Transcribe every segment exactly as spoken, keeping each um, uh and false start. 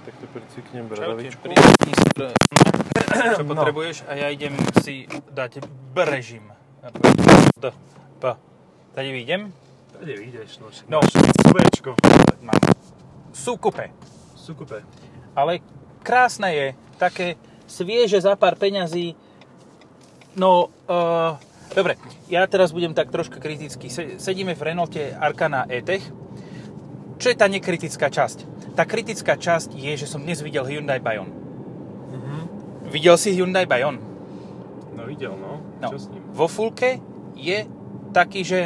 Tak to priciknem bradavičku. Čo potrebuješ a ja idem si dať brežim. Tady vyjdem? Tady vyjdeš. No, súbečko. Mám. Súkupe. Súkupe. Ale krásne je. Také svieže za pár peňazí. No, uh, dobre. Ja teraz budem tak troška kritický. Sedíme v Renaulte Arkana E-tech. Čo je tá nekritická časť? Tá kritická časť je, že som dnes videl Hyundai Bayon. Mm-hmm. Videl si Hyundai Bayon? No videl, no. no. Čo s ním? Vo fullke je taký, že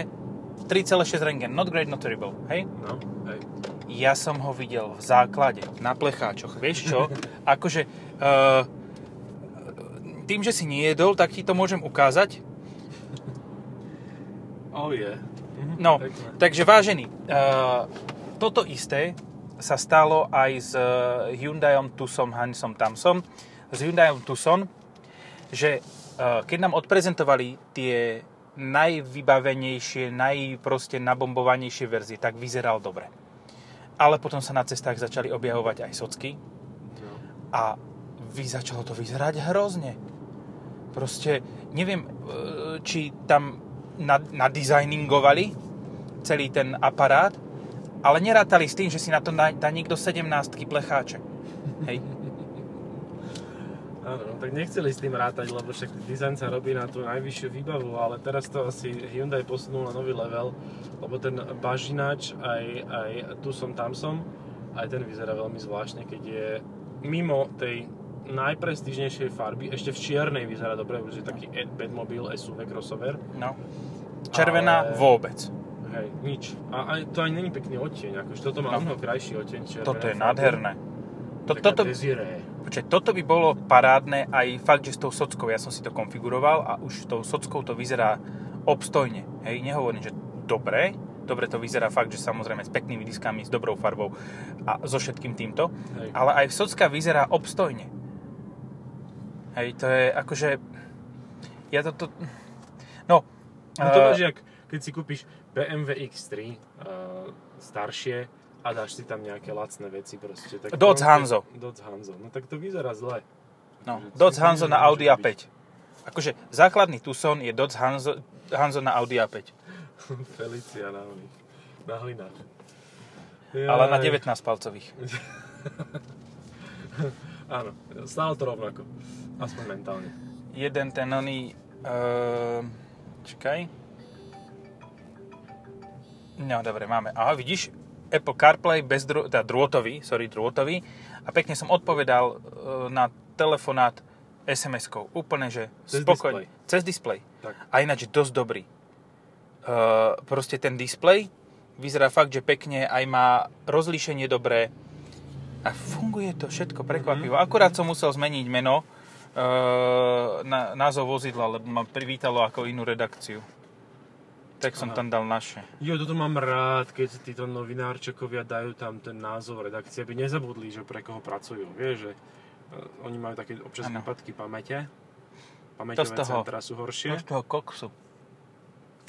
tri celé šesť rengen. Not great, not terrible. Hej? No, hej. Ja som ho videl v základe, na plecháčoch. Vieš čo? Akože, uh, tým, že si nejedol, tak ti to môžem ukázať. Oh yeah. Mm-hmm. No, pekne. Takže vážený, uh, toto isté sa stalo aj s Hyundaiom Tucson, Hansom, Tamsom, s Hyundaiom Tucson, že keď nám odprezentovali tie najvybavenejšie, najproste nabombovanejšie verzie, tak vyzeral dobre. Ale potom sa na cestách začali objavovať aj socky a začalo to vyzerať hrozne. Proste neviem, či tam nadizajningovali celý ten aparát, ale nerátali s tým, že si na to dá niekto sedemnástky plecháče. Hej. Áno, tak nechceli s tým rátať, lebo však dizajn sa robí na tú najvyššiu výbavu, ale teraz to asi Hyundai posunul na nový level, lebo ten bažinač aj, aj tu som, tam som, aj ten vyzerá veľmi zvláštne, keď je mimo tej najprestížnejšej farby, ešte v čiernej vyzerá dobre, pretože je taký Batmobil es ú vé crossover. No, červená ale vôbec. Hej, nič. A, a to ani není pekný odtieň, akože toto má mnoho krajší odtieň. Toto je nádherné. To, toto, počkaj, toto by bolo parádne aj fakt, že s tou sockou, ja som si to konfiguroval a už s tou sockou to vyzerá obstojne. Hej, nehovorím, že dobre, dobre to vyzerá fakt, že samozrejme s peknými diskami, s dobrou farbou a so všetkým týmto, hej. Ale aj socka vyzerá obstojne. Hej, to je akože, ja toto, no. No to máš jak, keď si kúpiš bé em vé iks tri, uh, staršie, a dáš si tam nejaké lacné veci proste. Tak Dodge Hanzo. Dodge Hanzo, no tak to vyzerá zle. No, Dodge Hanzo na Audi A päť. Byť. Akože základný Tucson je Dodge Hanzo, Hanzo na Audi A päť. Felicia na, na hlinách. Ja, ale na devätnásť palcových. Áno, stále to rovnako. Aspoň mentálne. Jeden ten oný... Uh, čakaj... No, dobre, máme. Aha, vidíš, Apple CarPlay bez dru- teda drôtový, sorry, drôtový. A pekne som odpovedal e, na telefonát es em eskou. Úplne, že spokojne. Cez displej. A ináč dosť dobrý. E, proste ten displej vyzerá fakt, že pekne, aj má rozlíšenie dobré. A funguje to všetko prekvapivo. Mm-hmm. Akurát som musel zmeniť meno e, na názov vozidla, lebo ma privítalo ako inú redakciu. Tak som Aha. tam dal naše. Jo, toto mám rád, keď títo novinárčekovia dajú tam ten názov redakcie, aby nezabudli, že pre koho pracujú. Vieš, že uh, oni majú také občas výpadky pamäte. Pamäťové centra sú horšie. To z toho koksu.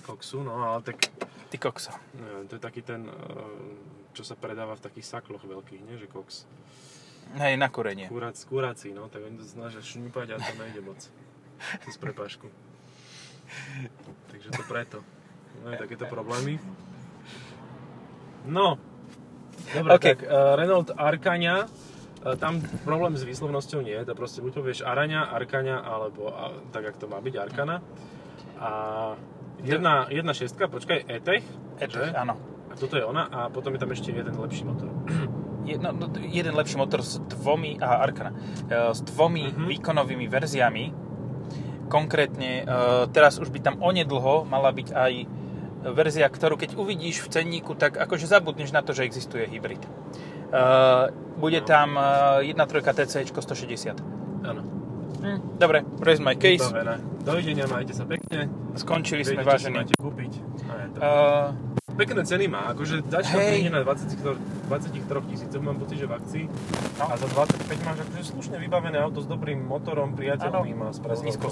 Koksu, no ale tak... Ty koksa. Ne, to je taký ten, uh, čo sa predáva v takých sakloch veľkých, nie? Že koks. Hej, na kurenie. Kurac, kurací, no. Tak oni to snažia šňupať a to nejde moc. Z prepášku. Takže to preto. No, takéto problémy. No. Dobre, okay. Tak uh, Renault Arkana, uh, tam problém s výslovnosťou nie je, to proste buď povieš Araňa, Arkana, alebo uh, tak, jak to má byť, Arkana. A jedna, jedna šestka, počkaj, E-tech. E-tech, áno. A toto je ona a potom je tam ešte jeden lepší motor. Jedno, no, jeden lepší motor s dvomi, aha, Arkana, uh, s dvomi uh-huh. výkonovými verziami. Konkrétne, uh, teraz už by tam onedlho mala byť aj verzia, ktorú keď uvidíš v cenníku, tak akože zabudneš na to, že existuje hybrid. Uh, bude no. tam uh, jedna celá tri TCčko stošesťdesiat. Áno. Hm, dobre, raise my case. Dobre, dovidenia, majte sa pekne. Skončili sme, vážení. Máte kúpiť. Uh, Pekné ceny má, akože začal hey. na dvadsaťtri tisícov, mám pocit, že v akcii. No. A za dvadsaťpäť máš akože slušne vybavené auto s dobrým motorom, priateľným a s nízkou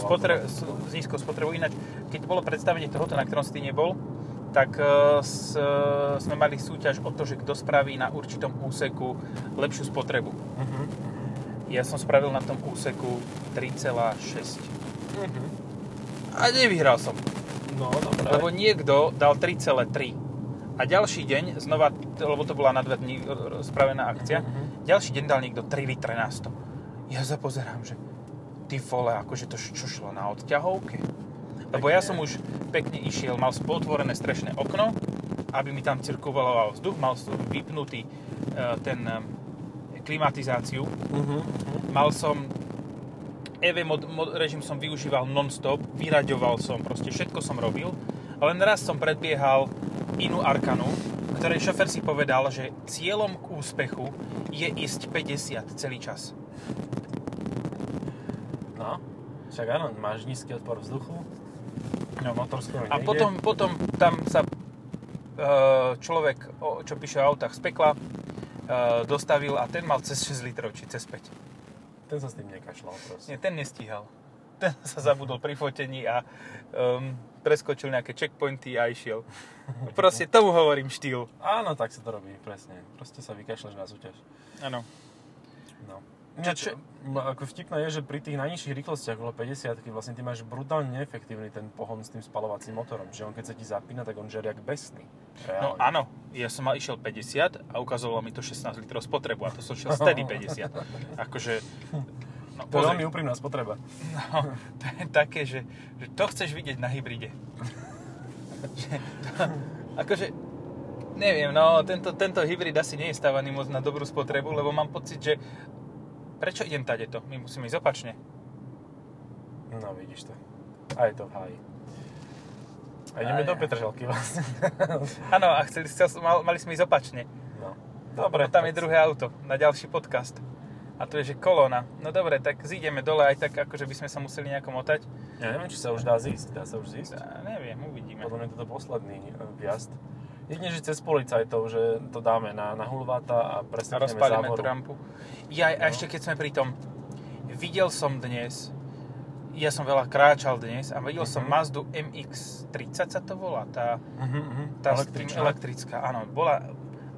spotrebou. Ináč, keď bolo predstavenie tohoto, na ktorom si ty nebol, tak s, sme mali súťaž o to, že kto spraví na určitom úseku lepšiu spotrebu. Uh-huh. Ja som spravil na tom úseku tri celé šesť. Uh-huh. A nevyhral som. No, dobre. Lebo niekto dal tri celé tri. A ďalší deň, znova, lebo to bola na dva dní spravená akcia, uh-huh. ďalší deň dal niekto tri litre na sto. Ja zapozerám, že ty vole, akože to čo šlo na odťahovke. Lebo ja som už pekne išiel, mal otvorené strešné okno, aby mi tam cirkuloval vzduch, mal som vypnutý ten klimatizáciu, uh-huh. mal som é vé mod, mod, režim som využíval non-stop, vyraďoval som, proste všetko som robil, len raz som predbiehal inú Arkanu, ktorej šofer si povedal, že cieľom k úspechu je ísť päťdesiat celý čas. No, však áno, máš nízky odpor vzduchu. No, a potom, potom tam sa e, človek, o, čo píše o autách, z pekla e, dostavil a ten mal cez šesť litrov, či cez päť. Ten sa s tým nekašľal proste. Nie, ten nestíhal. Ten sa zabudol pri fotení a um, preskočil nejaké checkpointy a išiel. Proste tomu hovorím štýl. Áno, tak sa to robí, presne. Proste sa vykašľaš na súťaž. Áno. No. Ináč, ako vtipné je, že pri tých najnižších rýchlostiach okolo päťdesiatky vlastne ty máš brutálne neefektívny ten pohon s tým spalovacím motorom, že on keď sa ti zapína, tak on žerie jak besný. Reálne. No áno, ja som mal išiel päťdesiat a ukazovalo mi to šestnásť litrov spotrebu a to som šiel stedy päťdesiat. Akože... No, to je veľmi úprimná spotreba. No, to je také, že, že to chceš vidieť na hybride. to, akože... Neviem, no tento, tento hybrid asi nie je stávaný moc na dobrú spotrebu, lebo mám pocit, že prečo idem tadeto? My musíme ísť opačne. No, vidíš to. A je to v háji. A ideme aj, do Petržalky vlastne. Áno, a chceli, chcel, mal, mali sme ísť opačne. No. Dobre. No, tam je druhé auto, na ďalší podcast. A to je, že kolóna. No dobre, tak zídeme dole aj tak, akože by sme sa museli nejako motať. Ja neviem, či sa už dá zísť. Dá sa už zísť? Dá, neviem, uvidíme. Podľa mňa toto posledný vjazd. Jedine, že cez policajtov, že to dáme na, na hulváta a presekneme závoru. A rozpálime tú rampu. Ja, no. A ešte keď sme pri tom, videl som dnes, ja som veľa kráčal dnes a videl uh-huh. som Mazdu em iks tridsať sa to volá, tá, uh-huh. tá elektrická. elektrická. Áno, bola,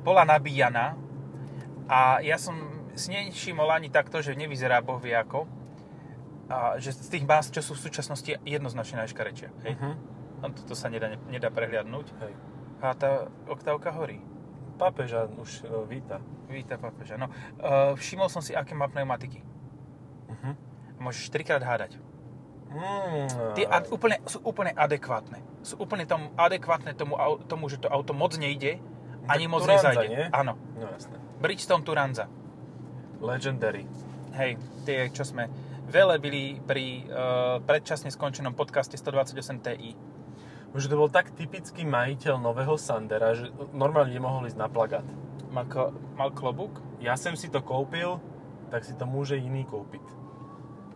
bola nabíjana a ja som s nej všimol ani takto, že nevyzerá bohvie ako, a že z tých Mazd, čo sú v súčasnosti jednoznačne najškarečia. Uh-huh. Toto sa nedá, nedá prehliadnúť. Hej. A tá oktávka horí. Pápeža už no, víta. Víta pápeža. No, uh, všimol som si, aké má pneumatiky. Uh-huh. Môžeš trikrát hádať. Mm. Tie ad, úplne, sú úplne adekvátne. Sú úplne tomu, adekvátne tomu, tomu, že to auto moc nejde, ani tak moc Turanza, nezajde. Nie? Áno. No jasné. Bridgestone Turanza. Legendary. Hej, tie, čo sme velebili pri uh, predčasne skončenom podcaste sto dvadsaťosem Ti. Že to bol tak typický majiteľ nového Sandera, že normálne nemohol ísť na plagát. Mal, kl- mal klobúk? Ja som si to kúpil, tak si to môže iný kúpiť.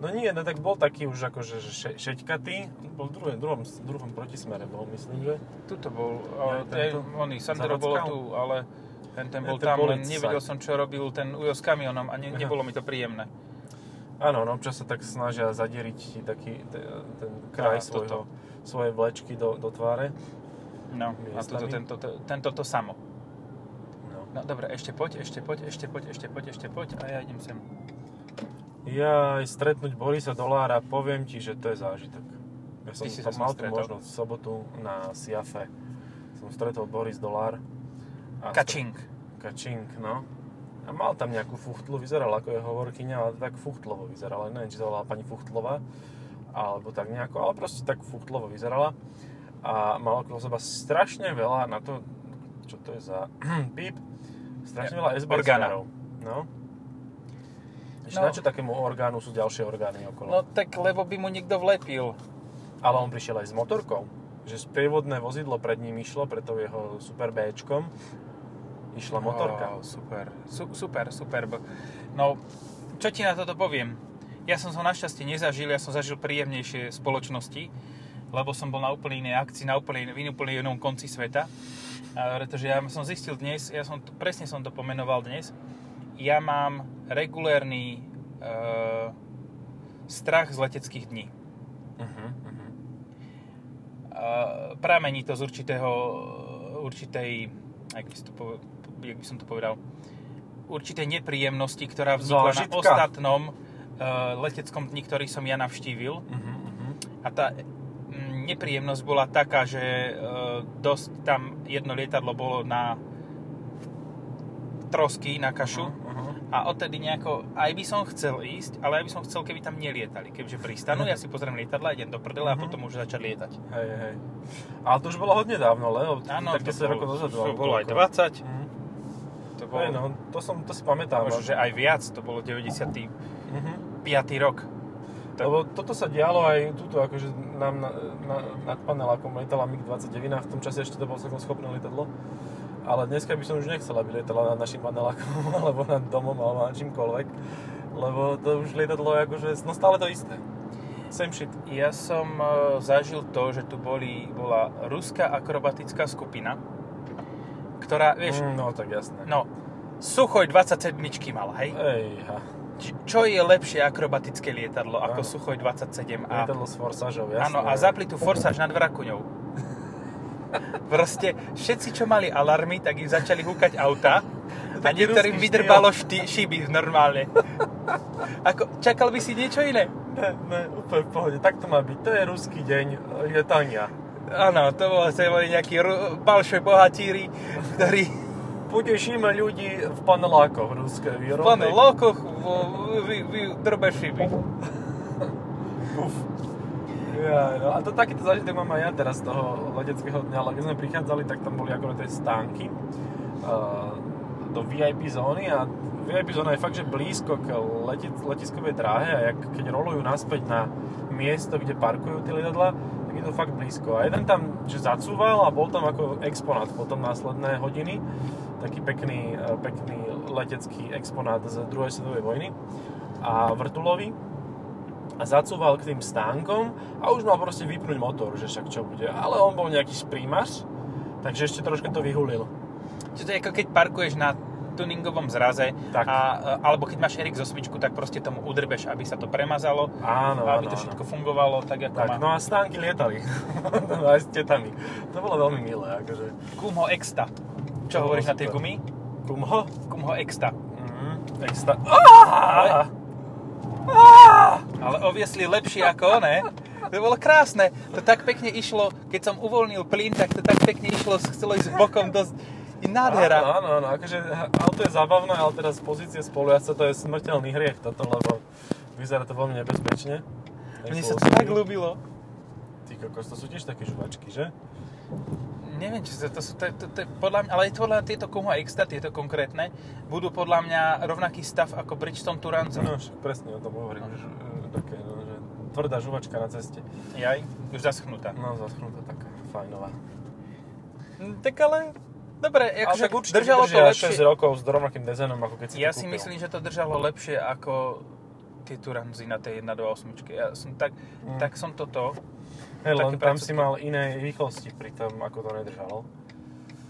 No nie, no tak bol taký už akože še- šeťkatý. Bol v druhom, druhom, druhom protismere, bol myslím, že? Tuto bol, ale ja, oný, Sandero bolo tu, ale ten, ten bol ja, ten tam, len nevidel som, čo robil ten ujo s kamionom a ne, nebolo mi to príjemné. Áno, no občas sa tak snažia zadieriť taký ten kraj svojho, svoje vlečky do, do tváre. No, a toto, tento, tento to samo. No. No, dobre, ešte poď, ešte poď, ešte poď, ešte poď, ešte poď a ja idem sem. Ja aj stretnúť Borisa Dolára, poviem ti, že to je zážitok. Ja som to mal tú možnosť v sobotu na Siafe. Som stretol Boris Dolár. Kačink. Kačink, no. A mal tam nejakú fuchtlu, vyzeral ako jeho hovorkyňa, ale tak fuchtlovo vyzerala. Neviem, či to volala pani Fuchtlová, alebo tak nejako, ale proste tak fuchtlovo vyzerala. A mal okolo seba strašne veľa na to, čo to je za píp, strašne veľa es bé es ká-rov. No. Ešte no. Na čo takému orgánu sú ďalšie orgány okolo? No tak, lebo by mu niekto vlepil. Ale on prišiel aj s motorkou, že sprievodné vozidlo pred ním išlo, preto jeho super B-čkom. Išla motorka. Oh, super, Su- super, super. No, čo ti na toto poviem? Ja som ho našťastie nezažil, ja som zažil príjemnejšie spoločnosti, lebo som bol na úplne inej akcii, na úplne inom, úplne inom konci sveta. A, pretože ja som zistil dnes, ja som, presne som to pomenoval dnes, ja mám regulérny e, strach z leteckých dní. Uh-huh, uh-huh. A, pramení to z určitého, určitej, jak by som to povedal, určitej nepríjemnosti, ktorá vznikla Zážitka. na ostatnom leteckom dni, ktorý som ja navštívil. Uh-huh, uh-huh. A tá nepríjemnosť bola taká, že dosť tam jedno lietadlo bolo na trosky, na kašu. Uh-huh. A odtedy nejako, aj by som chcel ísť, ale aj by som chcel, keby tam nelietali. Keďže pristanú, ja si pozriem lietadla, idem do prdela mm-hmm. a potom môžu začať lietať. Hej, hej. Ale to už bolo hodne dávno, lebo tak desať rokov dozadu. To bolo aj dvadsať. Mm-hmm. To bolo... Hej, no, to, som, to si pamätám. Možno, že aj viac, to bolo deväťdesiaty piaty mm-hmm. rok. Tak... Lebo toto sa dialo aj tuto, akože nám na, na, nad panelákom lietala mig dvadsaťdeväť, v tom čase ešte to bolo celkom schopné lietadlo. Ale dneska by som už nechcel, aby lietala nad našim panelákom, alebo nad domom, alebo nad čímkoľvek, lebo to už lietadlo je akože, no stále to isté. Same shit. Ja som zažil to, že tu boli, bola ruská akrobatická skupina, ktorá, vieš... Mm, no, tak jasné. No, Suchoj dvadsaťsedmičky mal, hej? Ejha. Čo je lepšie akrobatické lietadlo ako ano. Suchoj dvadsaťsedem? A... Lietadlo s forsážou, jasné. Áno, a zapli tu forsáž nad Vrakuňou. Proste všetci, čo mali alarmy, tak im začali húkať auta a niektorým vydrbalo šty, šiby normálne. Ako, čakal by si niečo iné? Ne, ne, úplne v pohode, tak to má byť, to je ruský deň, je Tania. Áno, to boli, to boli nejakí ru, balšie bohatíri, ktorí... Potešíme ľudí v panelákoch ruské. V panelákoch vydrbe šiby. Uf. Ja, no. A to takýto zážitek mám aj ja teraz z toho leteckého dňa, ale keď sme prichádzali, tak tam boli akorát tie stánky uh, do vé í pé zóny a vé í pé zóna je fakt, že blízko k leti- letiskovej dráhe a jak, keď rolujú naspäť na miesto, kde parkujú tie lietadlá, tak je to fakt blízko. A jeden tam že zacúval a bol tam ako exponát potom následné hodiny, taký pekný, pekný letecký exponát z druhej svetovej vojny a vrtulový. A zacúval k tým stánkom a už mal proste vypnúť motor, že však čo bude. Ale on bol nejaký sprímař, takže ešte troška to vyhulil. Čiže to je ako keď parkuješ na tuningovom zraze, a, alebo keď máš er iks osem, tak proste tomu udrbeš, aby sa to premazalo, áno, aby áno, to všetko áno. fungovalo. Tak, ako tak má... No a stánky lietali. Aj s tetami. To bolo veľmi milé. Akože. Kumho Ecsta. Čo to hovoríš na tej gumy? Kumho? Kumho Ecsta. Mm, Ecsta. Ale... Ah! Ale obviesli lepšie ako oné. To bolo krásne. To tak pekne išlo, keď som uvoľnil plyn, tak to tak pekne išlo, chcelo ísť bokom dosť nádhera. Áno, áno, áno. Akože auto je zábavné, ale teraz z pozície spolujazca to je smrteľný hriech toto, lebo vyzerá to veľmi nebezpečne. Mne sa to tak ľúbilo. Ty kokos, to sú tiež také žuvačky, že? Neviem, čo to sú, to, to, to, podľa mňa, ale je to podľa tieto Kumho Ecsta, tieto konkrétne, budú podľa mňa rovnaký stav ako Bridgestone Turanza. No, presne o tom hovorím, no. že, také, no, že tvrdá žuvačka na ceste. Jaj, už zaschnutá. No, zaschnutá, taká fajnová. Tak ale, dobre, akože držalo to lepšie. šesť rokov s rovnakým dizajnom, ako keď si ja to kúpil. Ja si myslím, že to držalo lepšie ako tie Turanzy na tej jedna dvadsaťosem. Ja som tak, mm. tak som toto... Hej, len tam si mal iné rýchlosti pri tom, ako to nedržalo.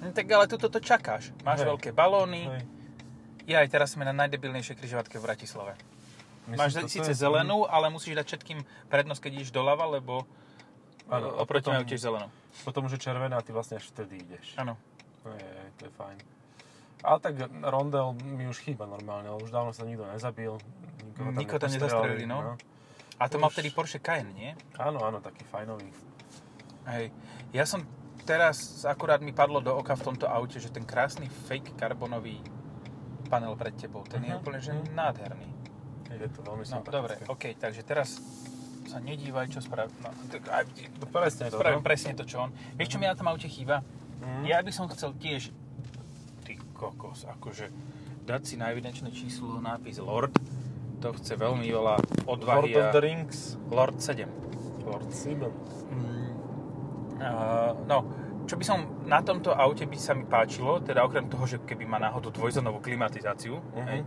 No, tak ale tuto to čakáš. Máš hej. veľké balóny. Hej. Ja aj teraz sme na najdebilnejšej križovatke v Bratislave. Myslím, máš síce je... zelenú, ale musíš dať všetkým prednosť, keď ideš doľava, lebo ano, oproti majú tiež zelenú. Potom už je červená a ty vlastne až vtedy ideš. Áno. To je fajn. Ale tak rondel mi už chýba normálne, už dávno sa nikto nezabil. Nikoho tam nezastrelili, no. no. A to už... mal vtedy Porsche Cayenne, nie? Áno, áno, taký fajnový. Hej, ja som teraz, akurát mi padlo do oka v tomto aute, že ten krásny fake karbonový panel pred tebou, ten uh-huh. je úplne že nádherný. Je to veľmi no, sympatické. Dobre, okej, okay, takže teraz sa nedívaj, čo sprav... No, tak aj, to presne to, spravím no? presne to, čo on. Vieš, čo mi na tom aute chýba? Mm. Ja by som chcel tiež... Ty kokos, akože dať si na evidenčné číslo nápis Lord. To chce veľmi veľa odvahy. Lord of the Rings. Lord sedem. Lord sedem. Mm, uh, no, čo by som na tomto aute by sa mi páčilo, teda okrem toho, že keby má náhodou dvojzónovú klimatizáciu. Uh-huh. Hej,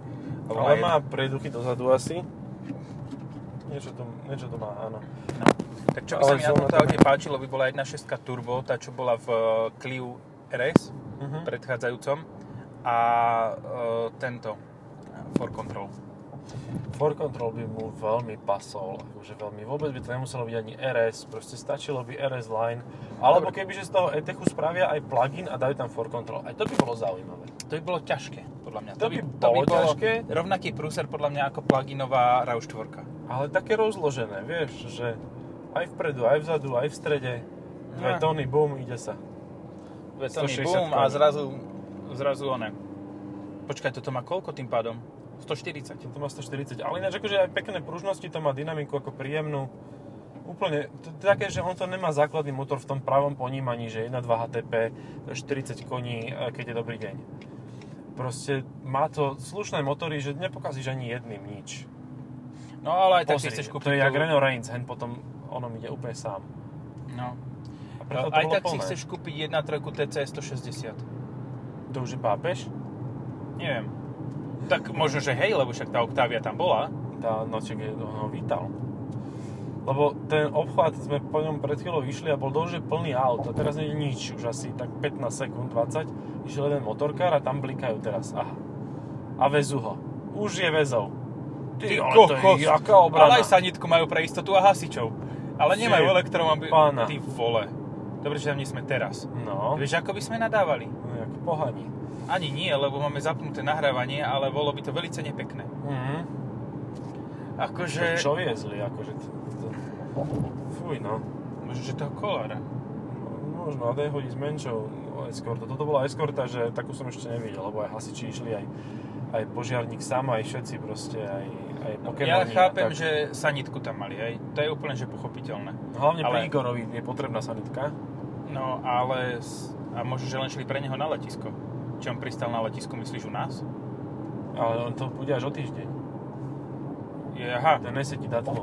ale má je... prieduchy dozadu asi. Niečo to, niečo to má, áno. No. Tak čo by sa mi na tomto aute páčilo, by bola jedna šesť turbo, tá čo bola v Clio er es uh-huh. predchádzajúcom a uh, tento four control. four control by mu veľmi pasol, akože veľmi, vôbec by to nemuselo byť ani er es, proste stačilo by er es Line, alebo kebyže z toho E-techu spravia aj plug-in a dajú tam four control, aj to by bolo zaujímavé. To by bolo ťažké, podľa mňa. To, to by, by bolo, to by bolo ťažké. Rovnaký prúser podľa mňa ako pluginová rav štyri. Ale také rozložené, vieš, že aj vpredu, aj vzadu, aj v strede, dve tony, bum, ide sa. Dve tony, bum a zrazu, zrazu one. Počkaj, toto má koľko tým pádom? sto štyridsať. To má sto štyridsať, ale ináč akože aj pekné pružnosti, to má dynamiku ako príjemnú. Úplne, to je také, že on to nemá základný motor v tom pravom ponímaní, že jeden celá dva há té pé, štyridsať koní, keď je dobrý deň. Proste má to slušné motory, že nepokazíš ani jedným nič. No ale aj Pozri, tak si chceš kúpiť... to je jak Renault Range, hen potom ono ide úplne sám. No. no aj tak plné. Si chceš kúpiť jeden celá tri té cé stošesťdesiat. To už je pápež? Neviem. Tak možno, že hej, lebo však tá Octavia tam bola. Tá noček je ho vítal. Lebo ten obchvat, sme po ňom pred chvíľou išli a bol dlhšie plný aut. A teraz nie je nič, už asi tak pätnásť sekúnd, dvadsať. Išiel jeden motorkár a tam blikajú teraz. Aha. A vezú ho. Už je vezou. Ty, Ty ale ko, to je jaká obrana. Ale aj sanitku majú pre istotu a hasičov. Ale Cie, nemajú elektromobil. Pána. Ty vole. Dobre, že tam nie sme teraz. No. Vieš, ako by sme nadávali? No, jak pohani. Ani nie, lebo máme zapnuté nahrávanie, ale bolo by to velice nepekné. Mhm. Akože... To čo viezli, akože... Fuj, no. Možno, že toho kolára. No, možno, a daj hodí s menšou eskortou. Toto bola eskorta, že takú som ešte nevidel, lebo aj hasiči išli, aj, aj požiarník sám, aj všetci proste, aj, aj pokémoni. Ja chápem, tak... že sanitku tam mali, aj to je úplne, že pochopiteľné. Hlavne ale... pre Igorovi je potrebná sanitka. No, ale... A možno, že len šli pre neho na letisko. Čo on pristal na letisku, myslíš, u nás? Ale on to bude až o týždeň. Aha. To nesie ti dátum.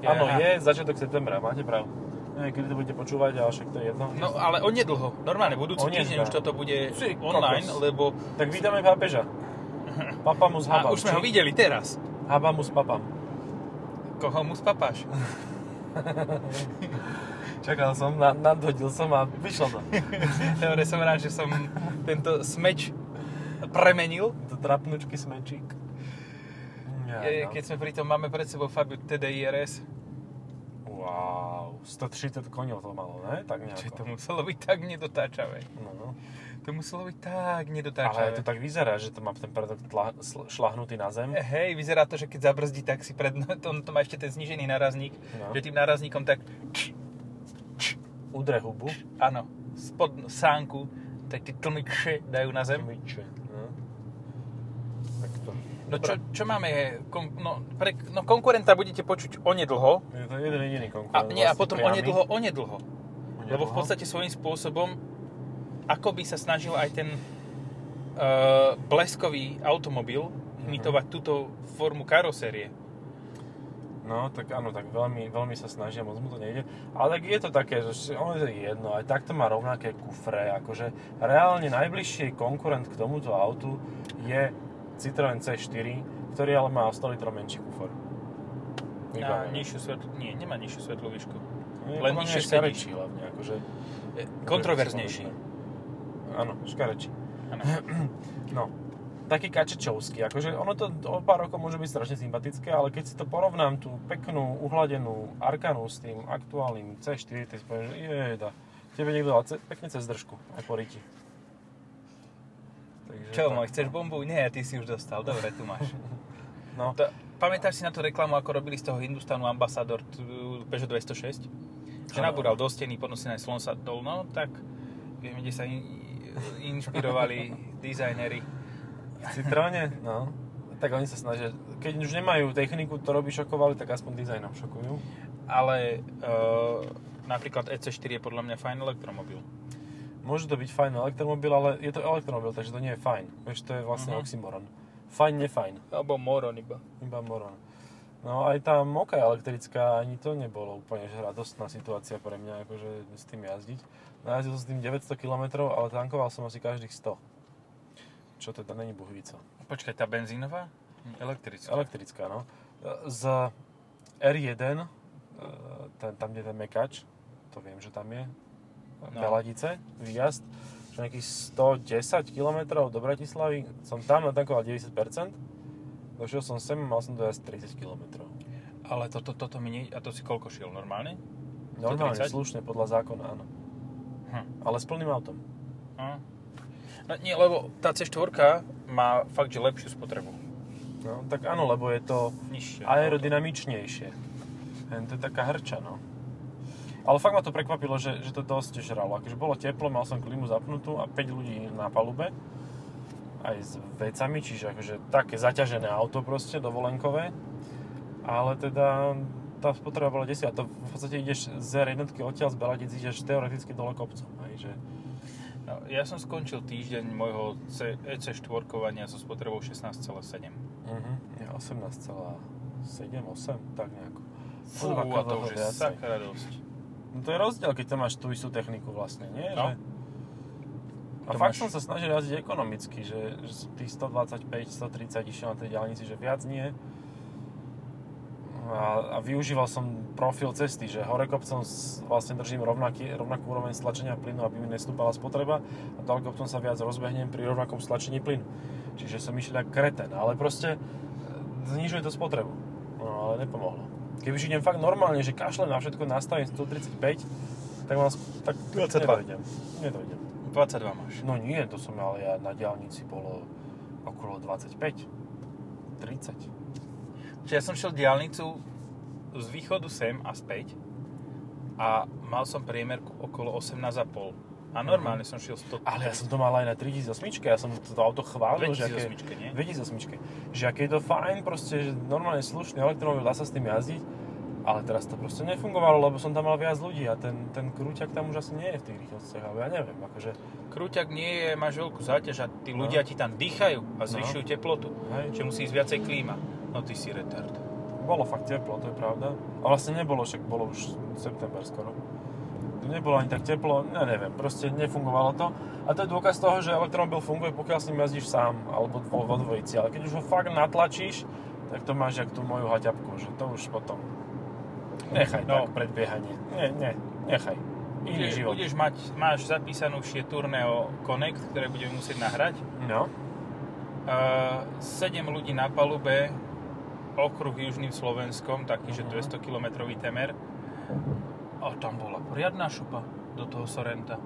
Áno, je začiatok septembra, máte pravdu. Neviem, kedy to budete počúvať, ale však to je jedno. No, ale onedlho. Normálne, budúci týždeň už toto bude Cí, online, kokos. Lebo... Tak vítame pápeža. Papamus habam. A už sme či... ho videli teraz. Habamus papam. Koho mus papáš? Čakal som, na, nadhodil som a vyšlo to. Dobre, som rád, že som tento smeč premenil. To trapnučky smečík. Ja, no. Keď sme pri tom, máme pred sebou Fabiu té dé í er es. Wow, stotridsať koniov to malo, ne? Tak nejako. Čiže to muselo byť tak nedotáčavé. No, no. To muselo byť tak nedotáčavé. Ale to tak vyzerá, že to má ten predok tla, šlahnutý na zem. Hej, vyzerá to, že keď zabrzdí, tak si pred tom, to má ešte ten znížený nárazník, no. Že tým nárazníkom tak č, č, udre hubu. Č, áno, spod sánku, tak tí tlmiče dajú na zem. Tlmiče, no. Tak to... No čo, čo máme, Kon, no, pre, no konkurenta budete počuť onedlho. Je to jeden jediný konkurent. A, nie, a potom onedlho, onedlho, onedlho. Lebo v podstate svojím spôsobom, ako by sa snažil aj ten uh, bleskový automobil imitovať uh-huh. túto formu karosérie. No, tak áno, tak veľmi, veľmi sa snažia, moc mu to nejde. Ale tak je to také, že ono je jedno, aj takto má rovnaké kufre. Akože reálne najbližší konkurent k tomuto autu je... Citroën cé štyri, ktorý ale má o sto litrov menší kufor. Iba, no, nižšiu svetl... Nie, nemá nižšiu svetlú výšku. Len nižšie sedíš. Hlavne, akože... Kontroverznejší. Áno, škarečí. Áno. No, taký kačečovský. Akože ono to o pár rokov môže byť strašne sympatické, ale keď si to porovnám, tú peknú, uhladenú Arkanu s tým aktuálnym cé štyri, ty si poviem, že jejda, tebe niekto dala pekne cez držku a poriti. Takže čo tak, môj, chceš bombu? Nie, ty si už dostal. Dobre, tu máš. No. To, pamätáš si na tú reklamu, ako robili z toho Hindustanu ambasádor Peugeot dvesto šesť? Že nabúral do steny, podnosené slonca dolno, tak vieme, kde sa in, inšpirovali dizajneri. V Citroene? No. Tak oni sa snažia. Keď už nemajú techniku, to robí šokovali, tak aspoň dizajnom šokujú. Ale e, napríklad é cé štyri je podľa mňa fajn elektromobil. Môže to byť fajn elektromobil, ale je to elektromobil, takže to nie je fajn. Vieš, to je vlastne uh-huh. oxymoron. Fajn, nefajn. Alebo moron iba. Iba moron. No aj tá moka elektrická, ani to nebolo úplne radostná situácia pre mňa, akože s tým jazdiť. Najazdil som s tým deväťsto kilometrov, ale tankoval som asi každých sto. Čo teda není buhvica. Počkaj, tá benzínová? Elektrická. Elektrická, no. Z er jeden, tam kde ten mekač, to viem, že tam je, Beladice, no. Výjazd, že nejakých sto desať kilometrov do Bratislavy, som tam natankoval deväťdesiat percent a Došiel som sem, mal som dojazd tridsať kilometrov. Ale toto to, to, to mi nie... A to si koľko šiel? Normálne? Normálne, slušne, podľa zákona, áno. Hm. Ale s plným autom. Hm. No nie, lebo tá cé štyri má fakt, že lepšiu spotrebu. No, tak áno, lebo je to nižšie, aerodynamičnejšie. Len to je taká hrča, no. Ale fakt ma to prekvapilo, že, že to dosť žralo. Akože bolo teplo, mal som klimu zapnutú a päť ľudí na palube. Aj s vecami, čiže akože také zaťažené auto proste, dovolenkové. Ale teda tá spotreba bola desať. A to v podstate ideš z er jedna odtiaľ z Beladec, ideš teoreticky dole kopcom. Že... No, ja som skončil týždeň môjho é cé štyri-kovania so spotrebou šestnásť celá sedem. Uh-huh. Ja osemnásť celá sedem, osem, tak nejako. Fú, Fú a to už je taká radosť. No to je rozdiel, keď tam máš tú istú techniku vlastne, nie? No. Že... A fakt máš... som sa snažil jazdiť ekonomicky, že, že tých sto dvadsaťpäť, sto tridsať išiel na tej diaľnici, že viac nie. A, a využíval som profil cesty, že hore kopcom vlastne držím rovnaký, rovnakú úroveň stlačenia plynu, aby mi nestúpala spotreba, a dole kopcom sa viac rozbehnem pri rovnakom stlačení plynu. Čiže som išiel ako kreten, ale proste znižuje to spotrebu. No ale nepomohlo. Keby idem fakt normálne, že kašlem na všetko, nastavím sto tridsaťpäť, tak mám... Tak dvadsaťdva. Nedojdem. dvadsaťdva máš. No nie, to som mal ja na diaľnici, bolo okolo dvadsaťpäť, tridsať. Čiže ja som šiel diaľnicu z východu sem a späť a mal som priemerku okolo osemnásť celá päť. A normálne som šiel sto... Ale ja som to mal aj na tri tisíc osem, ja som to auto chválil, že aké... dvetisíc osem, že aké je to fajn, proste, že normálne slušný elektromobil, dá sa s tým jazdiť, ale teraz to proste nefungovalo, lebo som tam mal viac ľudí a ten, ten krúťak tam už asi nie je v tých rýchlostiach, ale ja neviem, akože... Krúťak nie je, máš veľkú záťaž a tí no. ľudia ti tam dýchajú a zvyšujú no. teplotu, hej. Čiže musí ísť viacej klíma. No ty si retard. Bolo fakt teplo, to je pravda. A vlastne nebolo, však bolo už september skoro. Nebolo ani tak teplo, ja neviem, proste nefungovalo to. A to je dôkaz toho, že elektromobil funguje, pokiaľ s ním jazdíš sám, alebo vo dvojici. Ale keď už ho fakt natlačíš, tak to máš jak tú moju haťapku, že to už potom... Nechaj no. tak predbiehanie. Nie, nie, nechaj. Iný život. Budeš mať, máš zapísanú vše Tourneo Connect, ktoré budeme musieť nahrať. No. Uh, sedem ľudí na palube, okruh južným Slovenskom, taký, že uh-huh. dvestokilometrový temer. A tam bola poriadna šupa do toho Sorenta.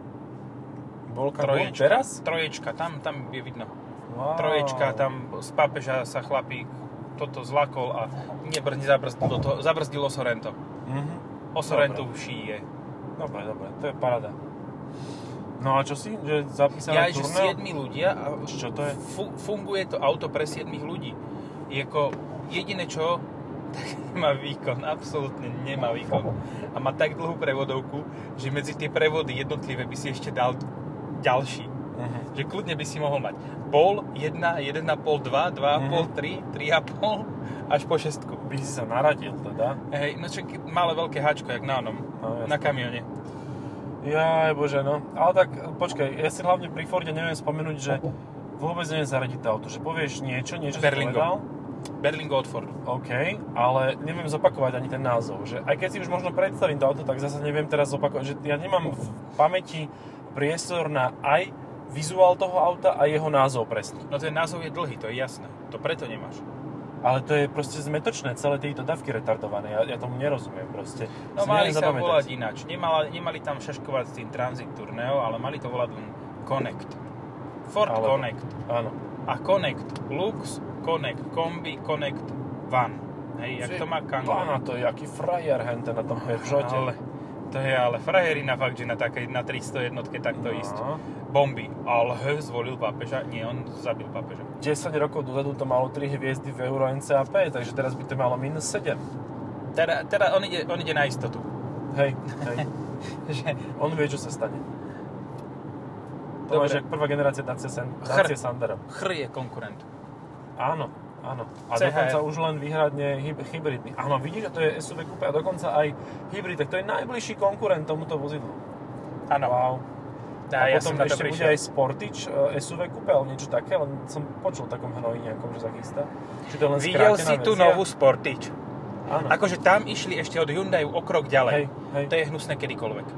Bol Kangoo teraz? Troječka, tam, tam je vidno. Wow. Troječka, tam z pápeža sa chlapík toto zlakol a nebrdne zabrzdilo, toho, zabrzdilo Sorento. Mm-hmm. O Sorentu šíje. Dobre, dobre, to je paráda. No a čo si? Že zapísané ja, turné? Ja, že siedmi ľudia a čo to je? Fu- funguje to auto pre siedmich ľudí. Jako jediné čo... nemá výkon, absolútne nemá výkon a má tak dlhú prevodovku, že medzi tie prevody jednotlivé by si ešte dal ďalší, uh-huh. že kľudne by si mohol mať pol, jedna, jeden a pol, dva, dva a pol, tri, tri a pol až po šestku. By si sa naradil teda? Hej, no čo malé veľké háčko, jak na onom, no, na kamione. Jaj bože, no, ale tak počkaj, ja si hlavne pri Forde neviem spomenúť, že vôbec neviem zaradiť to auto, že povieš niečo, niečo si povedal. Berlingo od Fordu. OK, ale neviem zopakovať ani ten názov, že aj keď si už možno predstavím to auto, tak zase neviem teraz zopakovať, že ja nemám v pamäti priestor na aj vizuál toho auta a jeho názov presný. No ten názov je dlhý, to je jasné, to preto nemáš. Ale to je proste zmetočné, celé tieto dávky retardované, ja, ja tomu nerozumiem proste. No mali sa volať ináč, nemali, nemali tam šaškovať s tým Transit Tourneo, ale mali to volať Connect. Ford ale, Connect. Áno. A Connect Lux, Connect Kombi, Connect Van. Hej, jak to má Kangoo. Pána, to je aký frajer hente na tom Peugeote. Ale, to je ale frajerina fakt, že na, takej, na tristojednotke takto no. ísť. Bomby. Ale he, zvolil pápeža. Nie, on zabil pápeža. desať rokov dozadu to malo tri hviezdy v Euro en cé á pé, takže teraz by to malo minus sedem. Teda, teda on, ide, on ide na istotu. Hej, hej. že... On vie, čo sa stane. To máš jak prvá generácia Dacia Sandero. Chr je konkurent. Áno, áno. A cé há er. Dokonca už len výhradne hybridný. Áno, vidíš, že to je es ú vé kúpe a dokonca aj hybrid, tak to je najbližší konkurent tomuto vozidlu. Áno. Wow. Dá, a ja potom ešte bude aj Sportage es ú vé kúpe, alebo niečo také, len som počul takom hnoji nejakom, že sa chystá. Videl si tú novú Sportage. Áno. Akože tam išli ešte od Hyundaiu o krok ďalej. Hej, hej. To je hnusné kedykoľvek.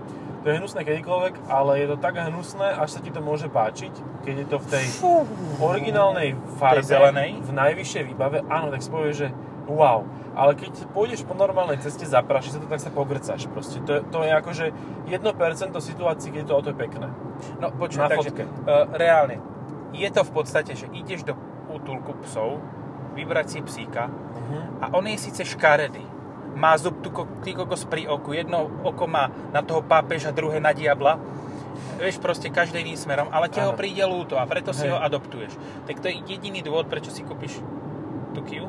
To je hnusné kedykoľvek, ale je to tak hnusné, až sa ti to môže páčiť, keď je to v tej Fú. originálnej farbe, tej zelenej, v najvyššej výbave. Áno, tak si povieš, že wow. Ale keď pôjdeš po normálnej ceste, zapraši sa to, tak sa pogrcaš proste. To, to je akože jedno percento situácií, keď je to o to pekné. No počujem, takže fotke. reálne, je to v podstate, že ideš do útulku psov, vybrať si psíka uh-huh. a on je síce škaredý. Má zub tu kokos pri oku. Jedno oko má na toho pápeža, druhé na diabla. Vieš, proste každý iným smerom, ale ti ho príde lúto a preto si Hej. ho adoptuješ. Tak to je jediný dôvod, prečo si kúpiš tú Kiu.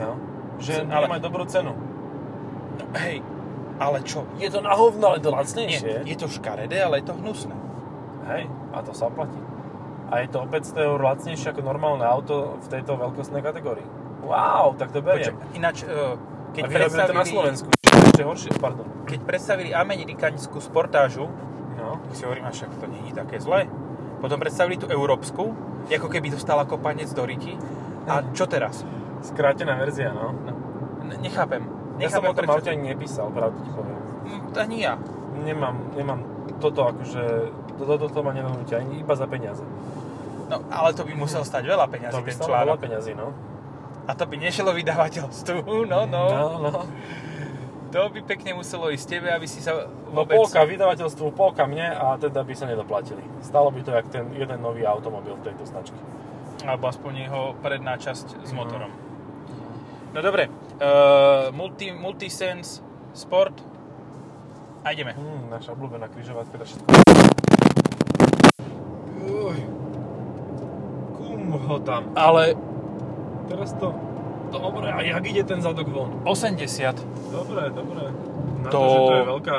No, že ale má dobrú cenu. No, hej, ale čo? Je to na hovno, ale to lacnejšie. Nie, je to škaredé, ale je to hnusné. Hej, a to sa platí. A je to o päťsto eur lacnejšie ako normálne auto v tejto veľkostnej kategórii. Wow, tak to beriem. Počkaj, ináč... Uh, Keď predstavili, na Slovensku, ešte horšie, pardon. Keď predstavili amerikánsku Sportážu, no, tak si hovorím, však to nie je také zlé. Potom predstavili tú európsku, ako keby dostala kopanec do ryti. A čo teraz? Skrátená verzia, no. no. Nechápem. nechápem. Ja som o tom aute ani nepísal, pravdu ti poviem. Ani ja. Nemám, nemám toto akože, toto to, to, to ma nenúti, ani iba za peniaze. No, ale to by musel stať veľa peniazy. To by stalo veľa peniazy, no. A to by nešlo vydavateľstvu, no, no. No, no. To by pekne muselo ísť tebe, aby si sa vôbec... No, polka vydavateľstvu, polka mne a teda by sa nedoplatili. Stalo by to jak ten jeden nový automobil v tejto značke. Alebo aspoň jeho predná časť s motorom. No, no dobre, uh, multi, Multisense, Sport a ideme. Hmm, naša obľúbená križovatka, teda všetko. Uj, kumho tam, ale... Teraz to... Dobre, a jak ide ten zadok von? osemdesiat. Dobre, dobre. Na to, to že to je veľká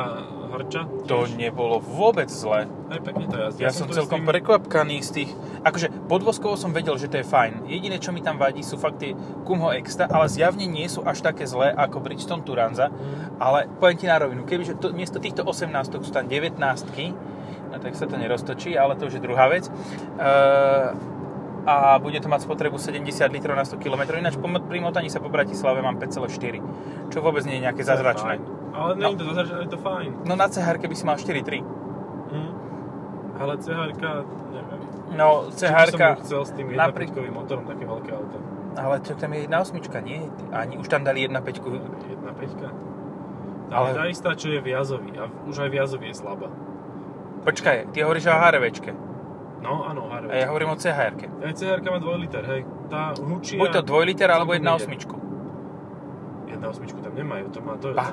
hrča. To tiež nebolo vôbec zle. Aj pekne to jazdí. Ja, ja som celkom tým... prekvapkaný z tých... Akože podvozkovo som vedel, že to je fajn. Jediné, čo mi tam vadí, sú fakt tie Kumho Ecsta, ale zjavne nie sú až také zlé ako Bridgestone Turanza. Mm. Ale poviem ti na rovinu, kebyže to, miesto týchto osemnáctok sú tam devätnáctky, no tak sa to neroztočí, ale to už je druhá vec. Ehm... a bude to mať spotrebu sedemdesiat litrov na sto kilometrov, ináč pri motaní sa po Bratislave mám päť celá štyri, čo vôbec nie je nejaké zázračné. Ale nie je to zázračné, je to fajn. No na cé há erke by si mal štyri celá tri. Mm. Ale cé há erka, neviem. No cé há erka... Či by som chcel s tým jeden celá päť motorom také veľké auto. Ale to tam je jedna celá osem, nie? Ani už tam dali jeden celá päť. jeden celá päť. Ale tá istá, čo je v jazový, a už aj v jazový je slabá. Počkaj, ty hovoríš o há er véčke. No, áno, há er vé. A ja hovorím o cé há erke. Aj cé há erka má dvojliter, hej. Tá hlučia... Buď to dvojliter, alebo jedna celá osem. jedna celá osem tam nemajú, to má Toyota. Bah,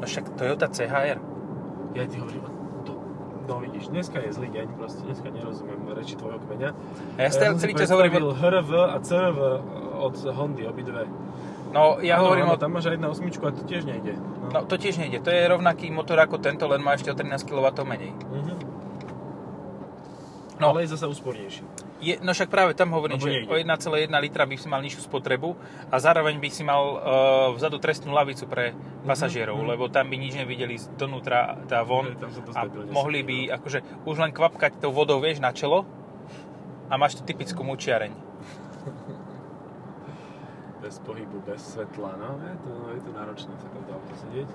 no však Toyota cé há er. Ja ti hovorím, to... no vidíš, dneska je zlý deň, proste dneska nerozumiem reči tvojho kmeňa. A ja stále ja celý čas hovorím... Ja há er vé a cé er vé od Hondy, obidve. No, ja ano, hovorím... Áno, tam máš aj jedna celá osem a to tiež nejde. No. no, to tiež nejde. To je rovnaký motor ako tento, len má ešte o trinásť kilowattov menej. Mhm. No, ale je zase úspornejší. Je, no však práve tam hovorím, no, že nejde. O jeden celá jeden litra by si mal nižšiu spotrebu a zároveň by si mal uh, vzadu trestnú lavicu pre pasažierov, mm-hmm. lebo tam by nič nevideli donútra tá von okay, a mohli by akože už len kvapkať tou vodou, vieš, na čelo a máš tu typickú mučiareň. Bez pohybu, bez svetla, no je to, je to náročné v takomto auto sedieť.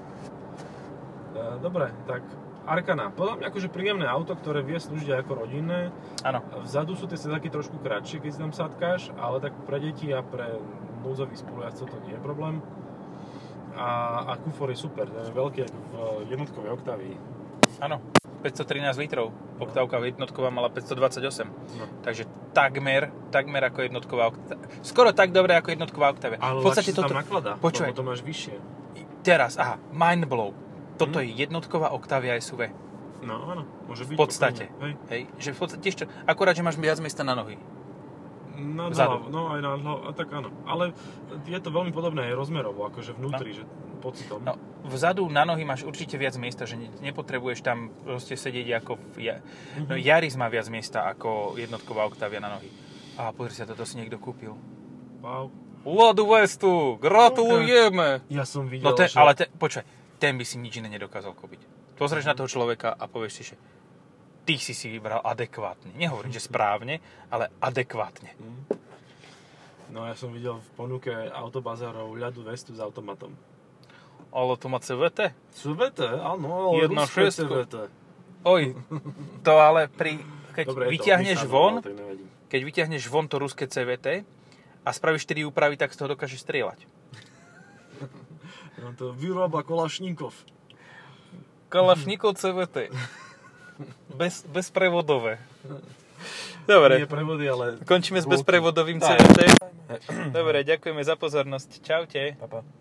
Dobre, tak... Arkana, podľa mňa akože príjemné auto, ktoré vie slúžiť ako rodinné. Áno. Vzadu sú tie sedaky trošku kratšie, keď si tam sadkáš, ale tak pre deti a pre núdzových spolujazcov to nie je problém. A, a kufor je super, ten je veľký ako v jednotkovej Octavii. Áno, päťstotrinásť litrov. Oktávka jednotková mala päťstodvadsaťosem. No. Takže takmer, takmer ako jednotková Octavia. Skoro tak dobre ako jednotková Octavia. Ale ľahšie sa tam nakladá, lebo to máš vyššie. Teraz, aha, mind blow. Toto je jednotková Octavia es ú vé. No, áno, môže byť. V podstate. Hej. Hej, že v podstate ešte, akurát, že máš viac miesta na nohy. Na hlavu, no aj na hlavu, tak áno. Ale je to veľmi podobné aj rozmerovo, akože vnútri, no. Že pocitom. No, vzadu na nohy máš určite viac miesta, že nepotrebuješ tam proste sedieť ako... Ja... Mm-hmm. No, Yaris má viac miesta ako jednotková Octavia na nohy. A pozri sa, toto si niekto kúpil. Wow. Lada Vestu, gratulujeme. Ja som videl, no, te, že... Ale te, počkaj. Ten by si nič iné nedokázal kúpiť. Pozrieš na toho človeka a povieš si, že ty si si vybral adekvátne. Nehovorím, že správne, ale adekvátne. No ja som videl v ponuke autobazárov Ladu Vestu s automatom. Ale to má cé vé té? cé vé té? Áno, ale ruské cé vé té. Oj, to ale pri... Keď dobre, vyťahneš to, von, keď vyťahneš von to ruské cé vé té a spravíš štyri úpravy, tak z toho dokážeš strieľať. No to výroba Kalašníkov. Kalašníkov cé vé té. Bez, bezprevodové. Dobre. Nie prevody, ale... Končíme s bezprevodovým cé vé té. Dobre, ďakujeme za pozornosť. Čaute. Pa, pa.